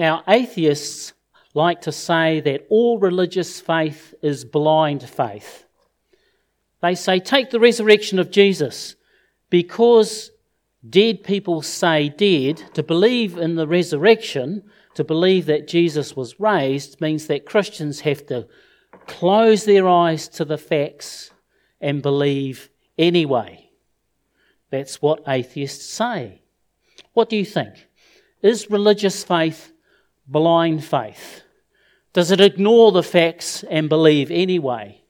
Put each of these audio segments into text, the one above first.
Now, atheists like to say that all religious faith is blind faith. They say, take the resurrection of Jesus. Because dead people say dead, to believe in the resurrection, to believe that Jesus was raised, means that Christians have to close their eyes to the facts and believe anyway. That's what atheists say. What do you think? Is religious faith blind faith? Does it ignore the facts and believe anyway?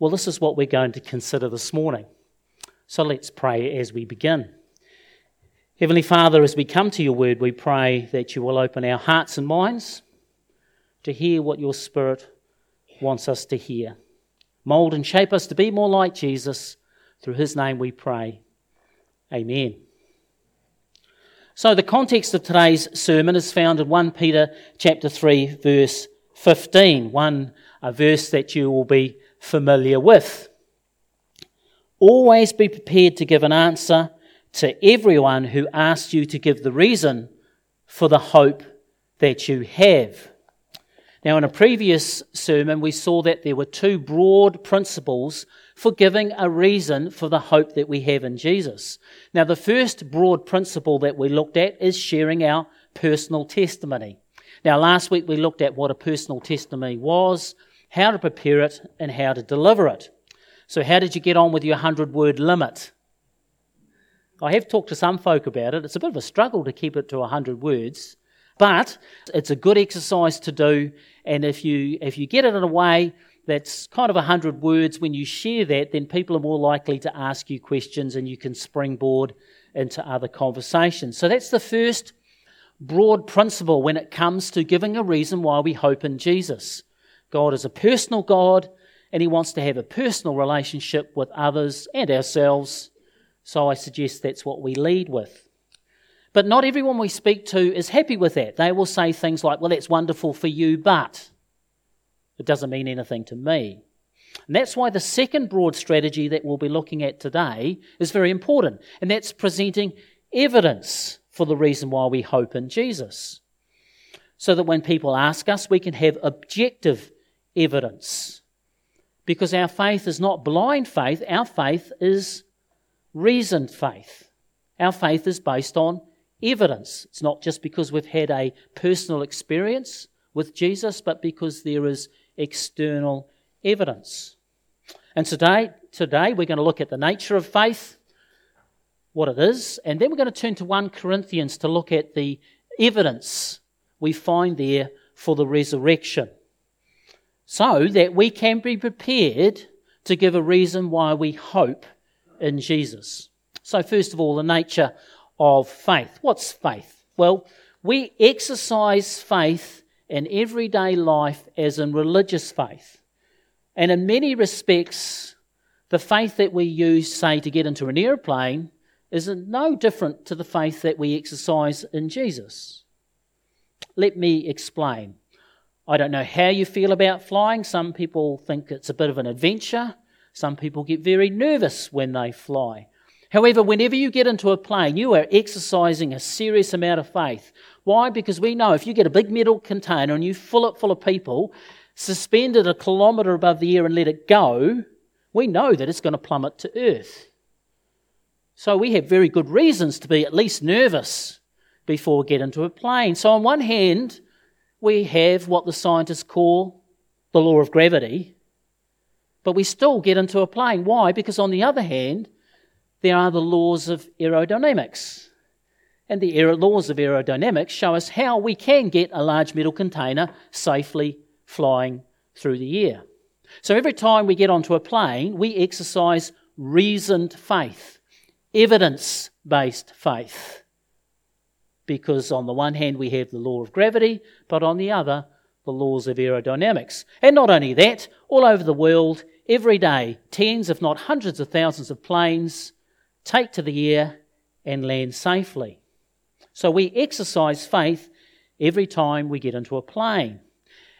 Well, this is what we're going to consider this morning. So let's pray as we begin. Heavenly Father, as we come to your word, we pray that you will open our hearts and minds to hear what your Spirit wants us to hear. Mould and shape us to be more like Jesus. Through his name we pray. Amen. So the context of today's sermon is found in 1 Peter chapter 3 verse 15, a verse that you will be familiar with. Always be prepared to give an answer to everyone who asks you to give the reason for the hope that you have. Now, in a previous sermon, we saw that there were two broad principles for giving a reason for the hope that we have in Jesus. Now, the first broad principle that we looked at is sharing our personal testimony. Now, last week we looked at what a personal testimony was, how to prepare it, and how to deliver it. So how did you get on with your 100-word limit? I have talked to some folk about it. It's a bit of a struggle to keep it to 100 words. But it's a good exercise to do, and if you get it in a way that's kind of 100 words, when you share that, then people are more likely to ask you questions and you can springboard into other conversations. So that's the first broad principle when it comes to giving a reason why we hope in Jesus. God is a personal God, and he wants to have a personal relationship with others and ourselves. So I suggest that's what we lead with. But not everyone we speak to is happy with that. They will say things like, well, that's wonderful for you, but it doesn't mean anything to me. And that's why the second broad strategy that we'll be looking at today is very important, and that's presenting evidence for the reason why we hope in Jesus, so that when people ask us, we can have objective evidence. Because our faith is not blind faith, our faith is reasoned faith. Our faith is based on evidence. It's not just because we've had a personal experience with Jesus, but because there is external evidence. And today we're going to look at the nature of faith, what it is, and then we're going to turn to 1 Corinthians to look at the evidence we find there for the resurrection, so that we can be prepared to give a reason why we hope in Jesus. So first of all, the nature of faith. What's faith? Well, we exercise faith in everyday life as in religious faith. And in many respects, the faith that we use, say, to get into an airplane is no different to the faith that we exercise in Jesus. Let me explain. I don't know how you feel about flying. Some people think it's a bit of an adventure. Some people get very nervous when they fly. However, whenever you get into a plane, you are exercising a serious amount of faith. Why? Because we know if you get a big metal container and you fill it full of people, suspend it a kilometre above the air and let it go, we know that it's going to plummet to earth. So we have very good reasons to be at least nervous before we get into a plane. So on one hand, we have what the scientists call the law of gravity, but we still get into a plane. Why? Because on the other hand, there are the laws of aerodynamics. And the laws of aerodynamics show us how we can get a large metal container safely flying through the air. So every time we get onto a plane, we exercise reasoned faith, evidence-based faith. Because on the one hand we have the law of gravity, but on the other, the laws of aerodynamics. And not only that, all over the world, every day, tens if not hundreds of thousands of planes take to the air and land safely. So we exercise faith every time we get into a plane.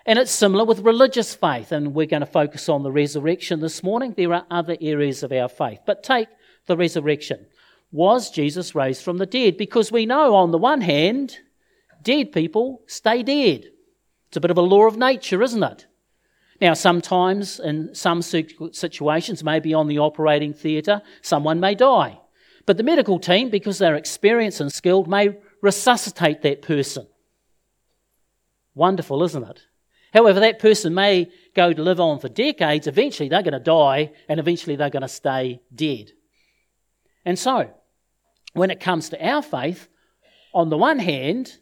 And it's similar with religious faith, and we're going to focus on the resurrection this morning. There are other areas of our faith, but take the resurrection. Was Jesus raised from the dead? Because we know on the one hand dead people stay dead. It's a bit of a law of nature, isn't it? Now, sometimes in some situations, maybe on the operating theatre, someone may die. But the medical team, because they're experienced and skilled, may resuscitate that person. Wonderful, isn't it? However, that person may go to live on for decades. Eventually, they're going to die, and eventually they're going to stay dead. And so, when it comes to our faith, on the one hand,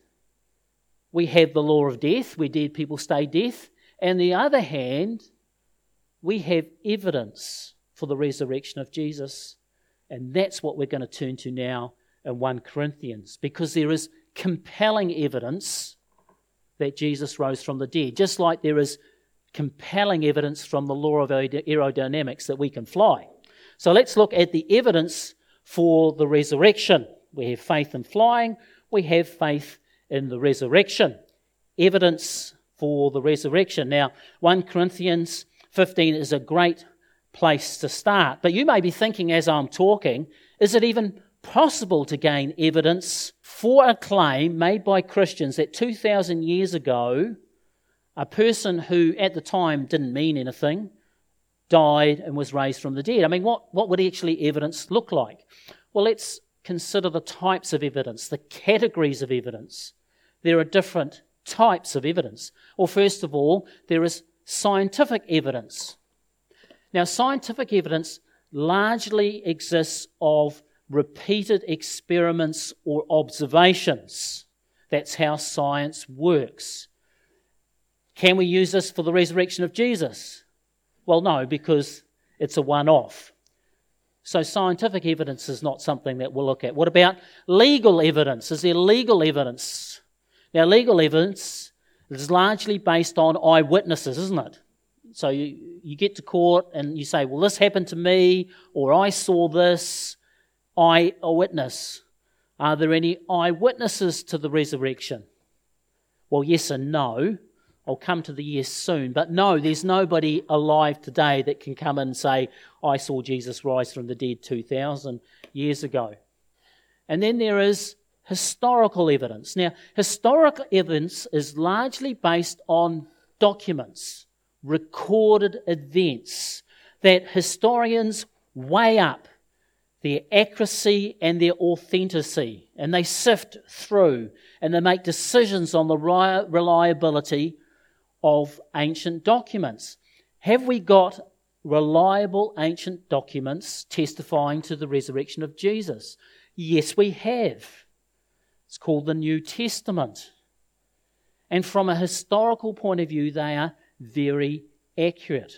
we have the law of death, where dead people stay dead. And the other hand, we have evidence for the resurrection of Jesus. And that's what we're going to turn to now in 1 Corinthians, because there is compelling evidence that Jesus rose from the dead, just like there is compelling evidence from the law of aerodynamics that we can fly. So let's look at the evidence for the resurrection. We have faith in flying, we have faith in the resurrection. Evidence for the resurrection. Now, 1 Corinthians 15 is a great place to start, but you may be thinking as I'm talking, is it even possible to gain evidence for a claim made by Christians that 2,000 years ago, a person who at the time didn't mean anything died and was raised from the dead? I mean, what would actually evidence look like? Well, let's consider the types of evidence, the categories of evidence. There are different types of evidence. Well, first of all, there is scientific evidence. Now, scientific evidence largely exists of repeated experiments or observations. That's how science works. Can we use this for the resurrection of Jesus? Well, no, because it's a one-off. So scientific evidence is not something that we'll look at. What about legal evidence? Is there legal evidence? Now, legal evidence is largely based on eyewitnesses, isn't it? So you get to court and you say, well, this happened to me, or I saw this, eyewitness. Are there any eyewitnesses to the resurrection? Well, yes and no. I'll come to the yes soon. But no, there's nobody alive today that can come and say, I saw Jesus rise from the dead 2,000 years ago. And then there is historical evidence. Now, historical evidence is largely based on documents, recorded events that historians weigh up their accuracy and their authenticity, and they sift through and they make decisions on the reliability of ancient documents. Have we got reliable ancient documents testifying to the resurrection of Jesus? Yes, we have. It's called the New Testament. And from a historical point of view, they are very accurate.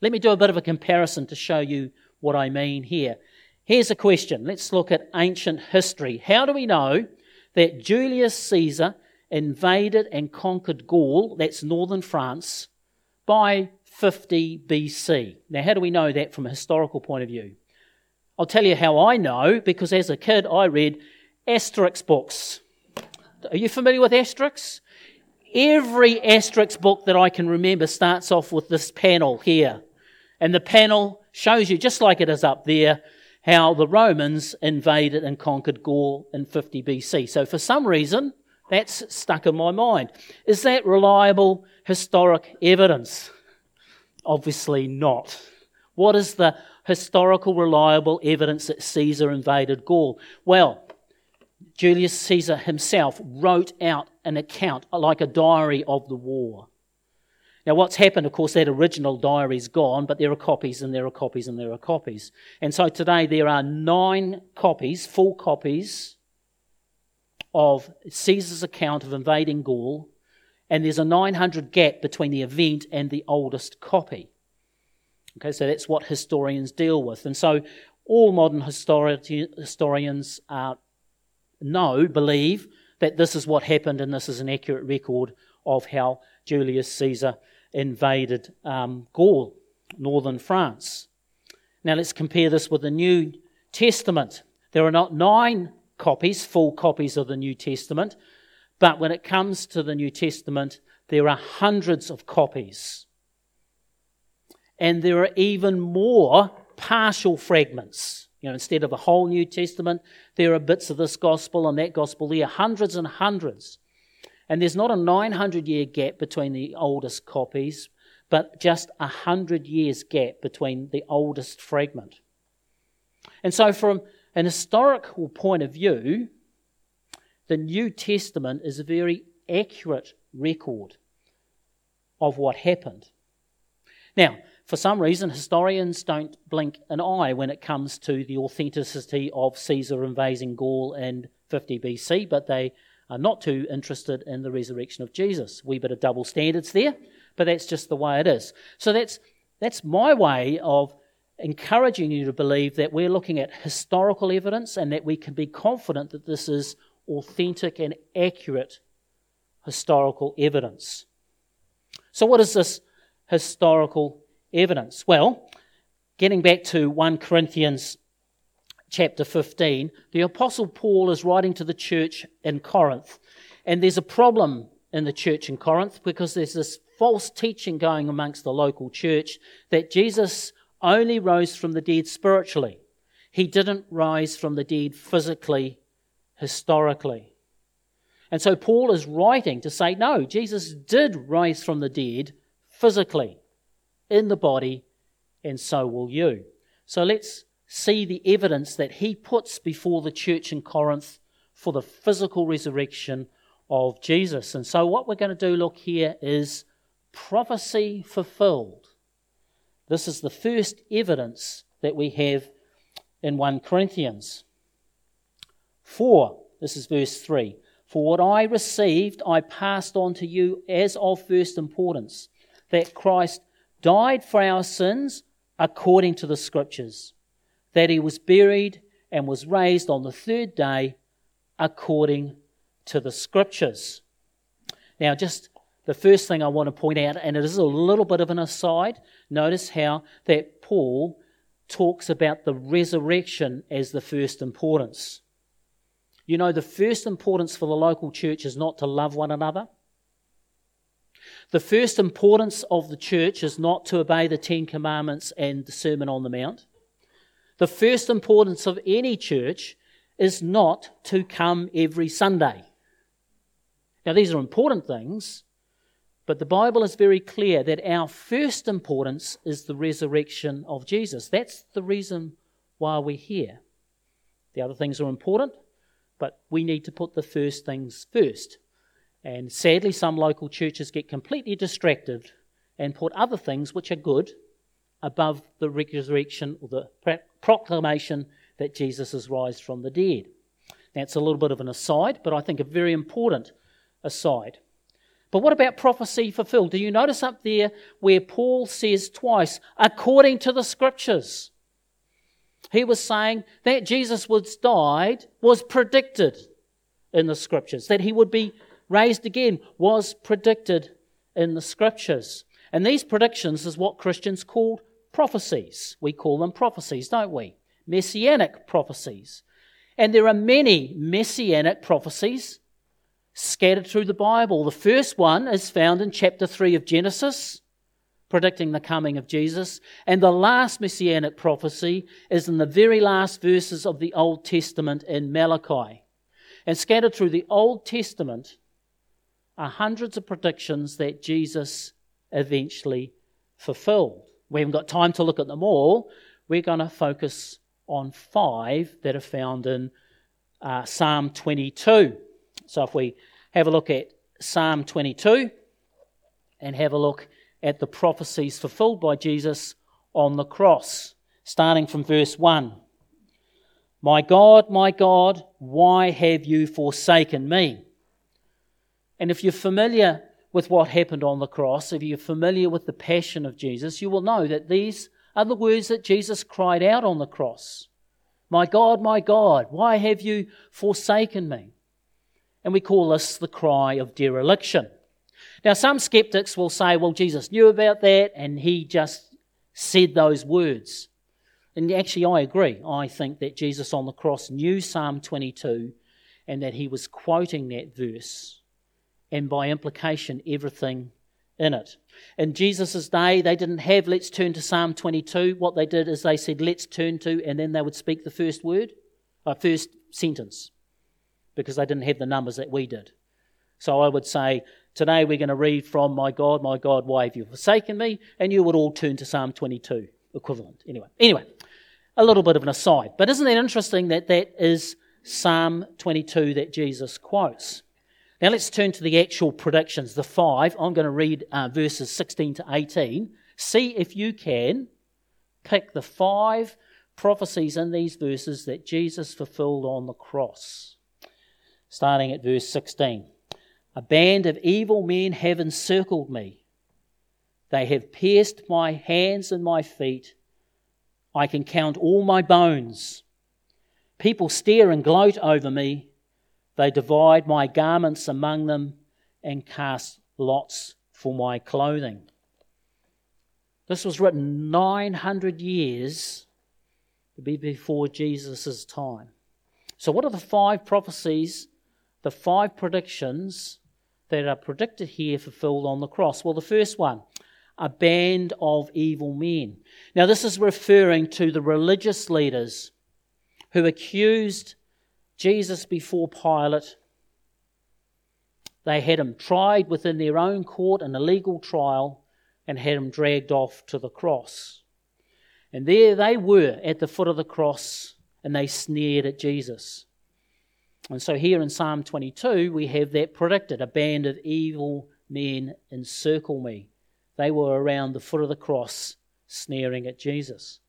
Let me do a bit of a comparison to show you what I mean here. Here's a question. Let's look at ancient history. How do we know that Julius Caesar invaded and conquered Gaul, that's northern France, by 50 BC? Now, how do we know that from a historical point of view? I'll tell you how I know, because as a kid I read Asterix books. Are you familiar with Asterix? Every Asterix book that I can remember starts off with this panel here. And the panel shows you, just like it is up there, how the Romans invaded and conquered Gaul in 50 BC. So for some reason, that's stuck in my mind. Is that reliable historic evidence? Obviously not. What is the historical reliable evidence that Caesar invaded Gaul? Well, Julius Caesar himself wrote out an account, like a diary of the war. Now, what's happened, of course, that original diary's gone, but there are copies and there are copies and there are copies. And so today there are 9 copies, full copies, of Caesar's account of invading Gaul, and there's a 900 gap between the event and the oldest copy. Okay, so that's what historians deal with. And so all modern historians believe that this is what happened and this is an accurate record of how Julius Caesar invaded Gaul, northern France. Now let's compare this with the New Testament. There are not 9 copies, full copies of the New Testament, but when it comes to the New Testament, there are hundreds of copies. And there are even more partial fragments. You know, instead of a whole New Testament, there are bits of this gospel and that gospel there, hundreds and hundreds. And there's not a 900-year gap between the oldest copies, but just 100 years gap between the oldest fragment. And so from an historical point of view, the New Testament is a very accurate record of what happened. Now, for some reason, historians don't blink an eye when it comes to the authenticity of Caesar invading Gaul in 50 BC, but they are not too interested in the resurrection of Jesus. Wee bit of double standards there, but that's just the way it is. So that's my way of encouraging you to believe that we're looking at historical evidence and that we can be confident that this is authentic and accurate historical evidence. So what is this historical evidence? Well, getting back to 1 Corinthians chapter 15, the Apostle Paul is writing to the church in Corinth. And there's a problem in the church in Corinth because there's this false teaching going amongst the local church that Jesus only rose from the dead spiritually. He didn't rise from the dead physically, historically. And so Paul is writing to say, no, Jesus did rise from the dead physically, in the body, and so will you. So let's see the evidence that he puts before the church in Corinth for the physical resurrection of Jesus. And so what we're going to do, look here, is prophecy fulfilled. This is the first evidence that we have in 1 Corinthians. 4, this is verse 3, "For what I received I passed on to you as of first importance, that Christ died for our sins according to the Scriptures, that he was buried and was raised on the third day according to the Scriptures." Now, just the first thing I want to point out, and it is a little bit of an aside, notice how that Paul talks about the resurrection as the first importance. You know, the first importance for the local church is not to love one another. The first importance of the church is not to obey the Ten Commandments and the Sermon on the Mount. The first importance of any church is not to come every Sunday. Now, these are important things, but the Bible is very clear that our first importance is the resurrection of Jesus. That's the reason why we're here. The other things are important, but we need to put the first things first. And sadly, some local churches get completely distracted and put other things which are good above the resurrection or the proclamation that Jesus has risen from the dead. That's a little bit of an aside, but I think a very important aside. But what about prophecy fulfilled? Do you notice up there where Paul says twice, according to the Scriptures? He was saying that Jesus was died was predicted in the Scriptures, that he would be raised again was predicted in the Scriptures. And these predictions is what Christians call prophecies. We call them prophecies, don't we? Messianic prophecies. And there are many messianic prophecies scattered through the Bible. The first one is found in chapter 3 of Genesis, predicting the coming of Jesus. And the last messianic prophecy is in the very last verses of the Old Testament in Malachi. And scattered through the Old Testament are hundreds of predictions that Jesus eventually fulfilled. We haven't got time to look at them all. We're going to focus on 5 that are found in Psalm 22. So if we have a look at Psalm 22 and have a look at the prophecies fulfilled by Jesus on the cross, starting from verse 1. My God, why have you forsaken me?" And if you're familiar with what happened on the cross, if you're familiar with the passion of Jesus, you will know that these are the words that Jesus cried out on the cross. My God, why have you forsaken me?" And we call this the cry of dereliction. Now, some skeptics will say, well, Jesus knew about that and he just said those words. And actually, I agree. I think that Jesus on the cross knew Psalm 22 and that he was quoting that verse and by implication everything in it. In Jesus' day, they didn't have "let's turn to Psalm 22. What they did is they said, "let's turn to," and then they would speak the first sentence because they didn't have the numbers that we did. So I would say, today we're going to read from my God, why have you forsaken me? And you would all turn to Psalm 22 equivalent. Anyway, a little bit of an aside. But isn't it interesting that that is Psalm 22 that Jesus quotes? Now let's turn to the actual predictions, the five. I'm going to read verses 16 to 18. See if you can pick the five prophecies in these verses that Jesus fulfilled on the cross. Starting at verse 16. A band of evil men have encircled me. They have pierced my hands and my feet. I can count all my bones. People stare and gloat over me. They divide my garments among them and cast lots for my clothing. This was written 900 years before Jesus' time. So what are the five prophecies, the five predictions that are predicted here fulfilled on the cross? Well, the first one, a band of evil men. Now, this is referring to the religious leaders who accused Jesus before Pilate. They had him tried within their own court in a legal trial and had him dragged off to the cross. And there they were at the foot of the cross and they sneered at Jesus. And so here in Psalm 22 we have that predicted, a band of evil men encircle me. They were around the foot of the cross sneering at Jesus.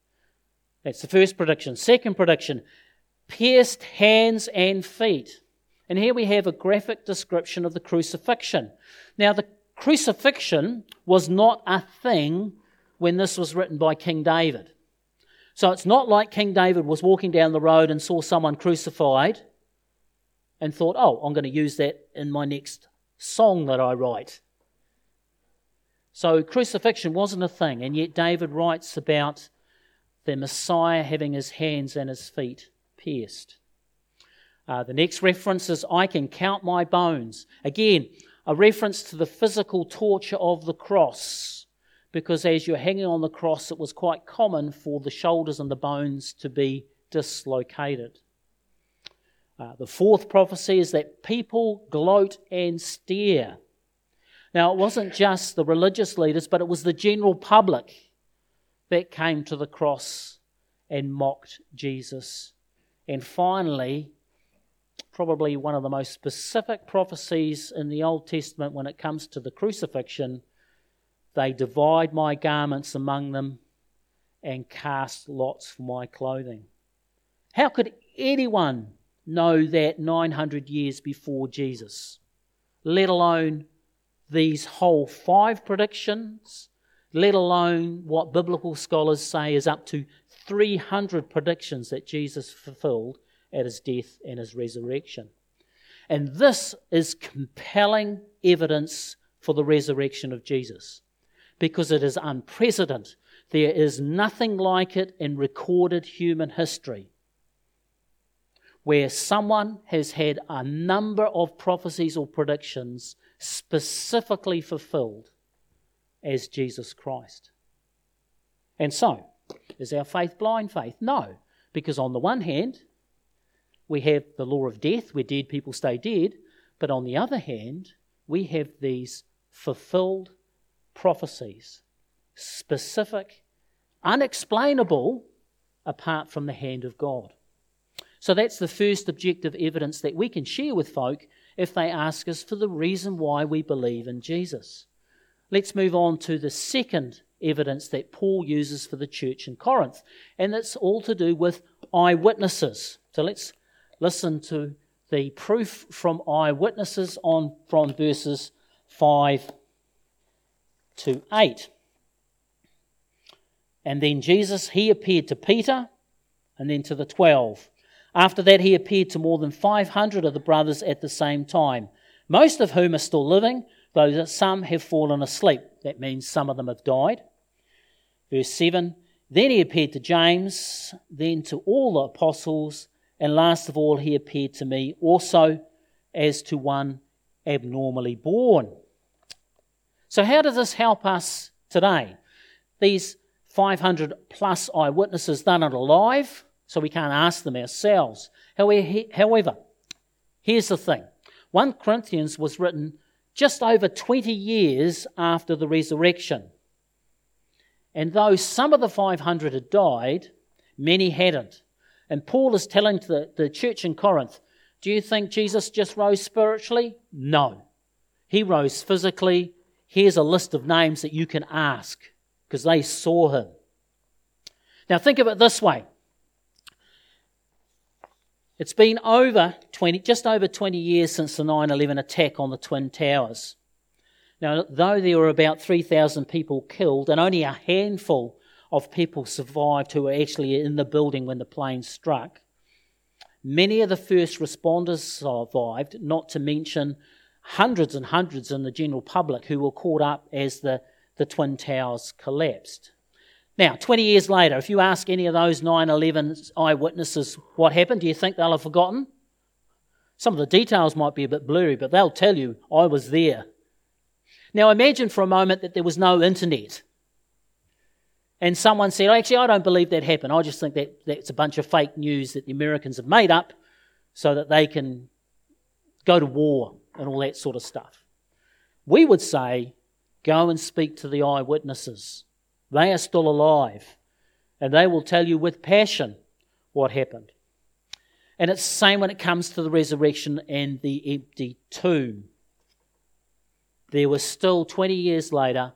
That's the first prediction. Second prediction, pierced hands and feet. And here we have a graphic description of the crucifixion. Now, the crucifixion was not a thing when this was written by King David. So it's not like King David was walking down the road and saw someone crucified and thought, oh, I'm going to use that in my next song that I write. So crucifixion wasn't a thing, and yet David writes about the Messiah having his hands and his feet pierced. The next reference is, I can count my bones. Again, a reference to the physical torture of the cross, because as you're hanging on the cross, it was quite common for the shoulders and the bones to be dislocated. The fourth prophecy is that people gloat and stare. Now, it wasn't just the religious leaders, but it was the general public that came to the cross and mocked Jesus. And finally, probably one of the most specific prophecies in the Old Testament when it comes to the crucifixion, they divide my garments among them and cast lots for my clothing. How could anyone know that 900 years before Jesus, let alone these whole five predictions, let alone what biblical scholars say is up to 300 predictions that Jesus fulfilled at his death and his resurrection? And this is compelling evidence for the resurrection of Jesus, because it is unprecedented. There is nothing like it in recorded human history, where someone has had a number of prophecies or predictions specifically fulfilled as Jesus Christ. And so, is our faith blind faith? No, because on the one hand, we have the law of death, where dead people stay dead, but on the other hand, we have these fulfilled prophecies, specific, unexplainable, apart from the hand of God. So that's the first objective evidence that we can share with folk if they ask us for the reason why we believe in Jesus. Let's move on to the second evidence that Paul uses for the church in Corinth, and it's all to do with eyewitnesses. So let's listen to the proof from eyewitnesses from verses 5 to 8. And then Jesus, he appeared to Peter and then to the 12. After that, he appeared to more than 500 of the brothers at the same time, most of whom are still living, though some have fallen asleep. That means some of them have died. Verse 7, then he appeared to James, then to all the apostles, and last of all he appeared to me also as to one abnormally born. So how does this help us today? These 500 plus eyewitnesses, they're not alive, so we can't ask them ourselves. However, here's the thing. 1 Corinthians was written just over 20 years after the resurrection. And though some of the 500 had died, many hadn't. And Paul is telling the church in Corinth, do you think Jesus just rose spiritually? No. He rose physically. Here's a list of names that you can ask, because they saw him. Now think of it this way. It's been just over 20 years since the 9/11 attack on the Twin Towers. Now, though there were about 3,000 people killed and only a handful of people survived who were actually in the building when the plane struck, many of the first responders survived, not to mention hundreds and hundreds in the general public who were caught up as the Twin Towers collapsed. Now, 20 years later, if you ask any of those 9/11 eyewitnesses what happened, do you think they'll have forgotten? Some of the details might be a bit blurry, but they'll tell you, I was there. Now, imagine for a moment that there was no internet. And someone said, actually, I don't believe that happened. I just think that's a bunch of fake news that the Americans have made up so that they can go to war and all that sort of stuff. We would say, go and speak to the eyewitnesses. They are still alive, and they will tell you with passion what happened. And it's the same when it comes to the resurrection and the empty tomb. There were still, 20 years later,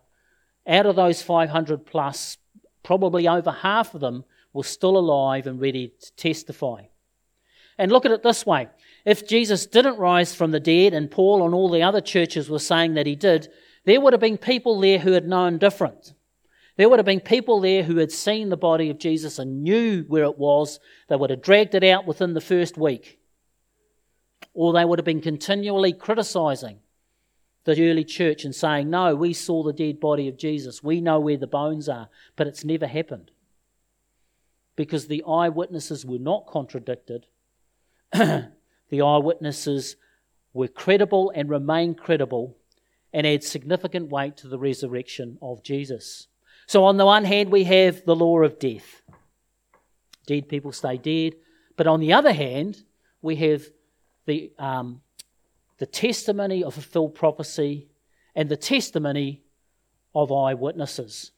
out of those 500 plus, probably over half of them were still alive and ready to testify. And look at it this way. If Jesus didn't rise from the dead, and Paul and all the other churches were saying that he did, there would have been people there who had known different. There would have been people there who had seen the body of Jesus and knew where it was. They would have dragged it out within the first week. Or they would have been continually criticising the early church and saying, no, we saw the dead body of Jesus. We know where the bones are, but it's never happened. Because the eyewitnesses were not contradicted. The eyewitnesses were credible and remain credible and add significant weight to the resurrection of Jesus. So on the one hand, we have the law of death. Dead people stay dead. But on the other hand, we have the testimony of fulfilled prophecy and the testimony of eyewitnesses.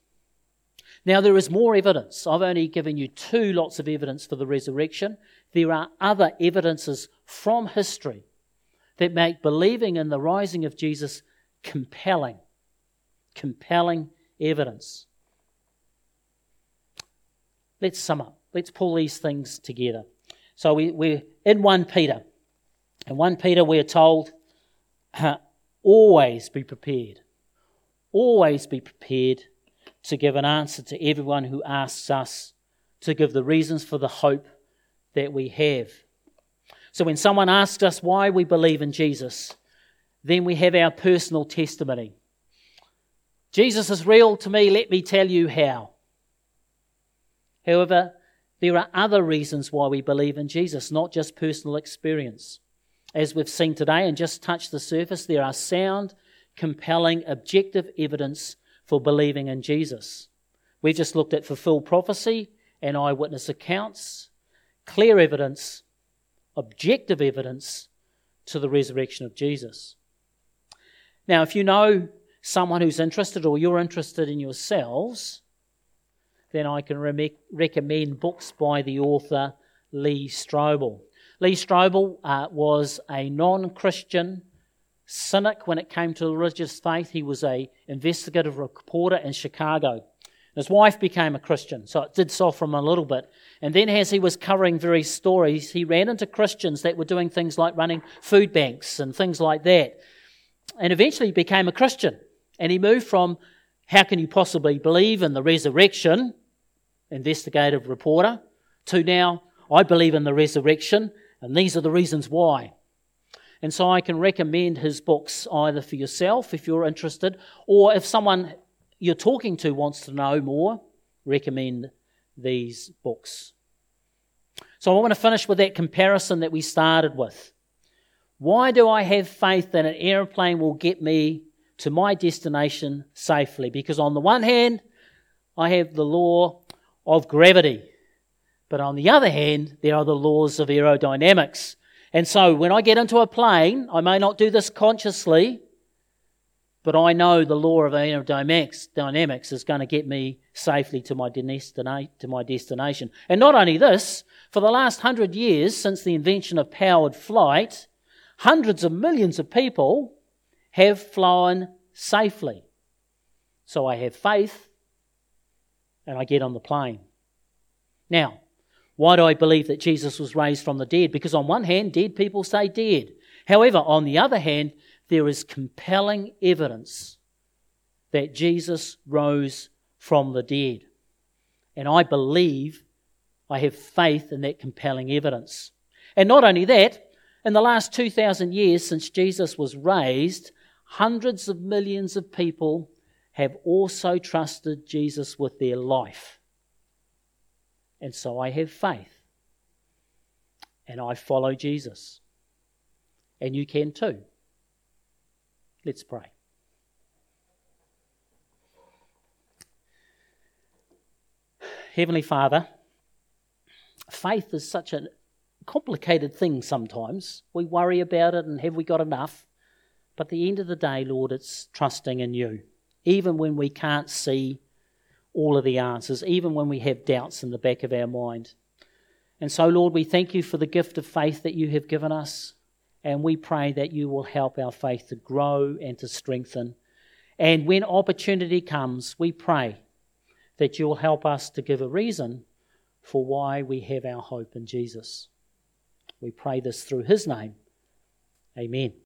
Now, there is more evidence. I've only given you two lots of evidence for the resurrection. There are other evidences from history that make believing in the rising of Jesus compelling. Compelling evidence. Let's sum up. Let's pull these things together. So we're in 1 Peter. In 1 Peter we're told, always be prepared. Always be prepared to give an answer to everyone who asks us to give the reasons for the hope that we have. So when someone asks us why we believe in Jesus, then we have our personal testimony. Jesus is real to me, let me tell you how. However, there are other reasons why we believe in Jesus, not just personal experience. As we've seen today and just touched the surface, there are sound, compelling, objective evidence for believing in Jesus. We've just looked at fulfilled prophecy and eyewitness accounts, clear evidence, objective evidence to the resurrection of Jesus. Now, if you know someone who's interested or you're interested in yourselves, then I can recommend books by the author Lee Strobel. Lee Strobel was a non-Christian cynic when it came to religious faith. He was an investigative reporter in Chicago. His wife became a Christian, so it did soften him a little bit. And then as he was covering various stories, he ran into Christians that were doing things like running food banks and things like that. And eventually he became a Christian. And he moved from, how can you possibly believe in the resurrection, investigative reporter, to now, I believe in the resurrection, and these are the reasons why. And so I can recommend his books either for yourself, if you're interested, or if someone you're talking to wants to know more, recommend these books. So I want to finish with that comparison that we started with. Why do I have faith that an airplane will get me to my destination safely? Because on the one hand, I have the law of gravity, but on the other hand, there are the laws of aerodynamics. And so when I get into a plane, I may not do this consciously, but I know the law of aerodynamics is going to get me safely to my destination. And not only this, for the last 100 years since the invention of powered flight, hundreds of millions of people have flown safely. So I have faith and I get on the plane. Now, why do I believe that Jesus was raised from the dead? Because on one hand, dead people say dead. However, on the other hand, there is compelling evidence that Jesus rose from the dead. And I believe, I have faith in that compelling evidence. And not only that, in the last 2,000 years since Jesus was raised, hundreds of millions of people have also trusted Jesus with their life. And so I have faith. And I follow Jesus. And you can too. Let's pray. Heavenly Father, faith is such a complicated thing sometimes. We worry about it and have we got enough? But at the end of the day, Lord, it's trusting in you. Even when we can't see all of the answers, even when we have doubts in the back of our mind. And so, Lord, we thank you for the gift of faith that you have given us, and we pray that you will help our faith to grow and to strengthen. And when opportunity comes, we pray that you'll help us to give a reason for why we have our hope in Jesus. We pray this through his name. Amen.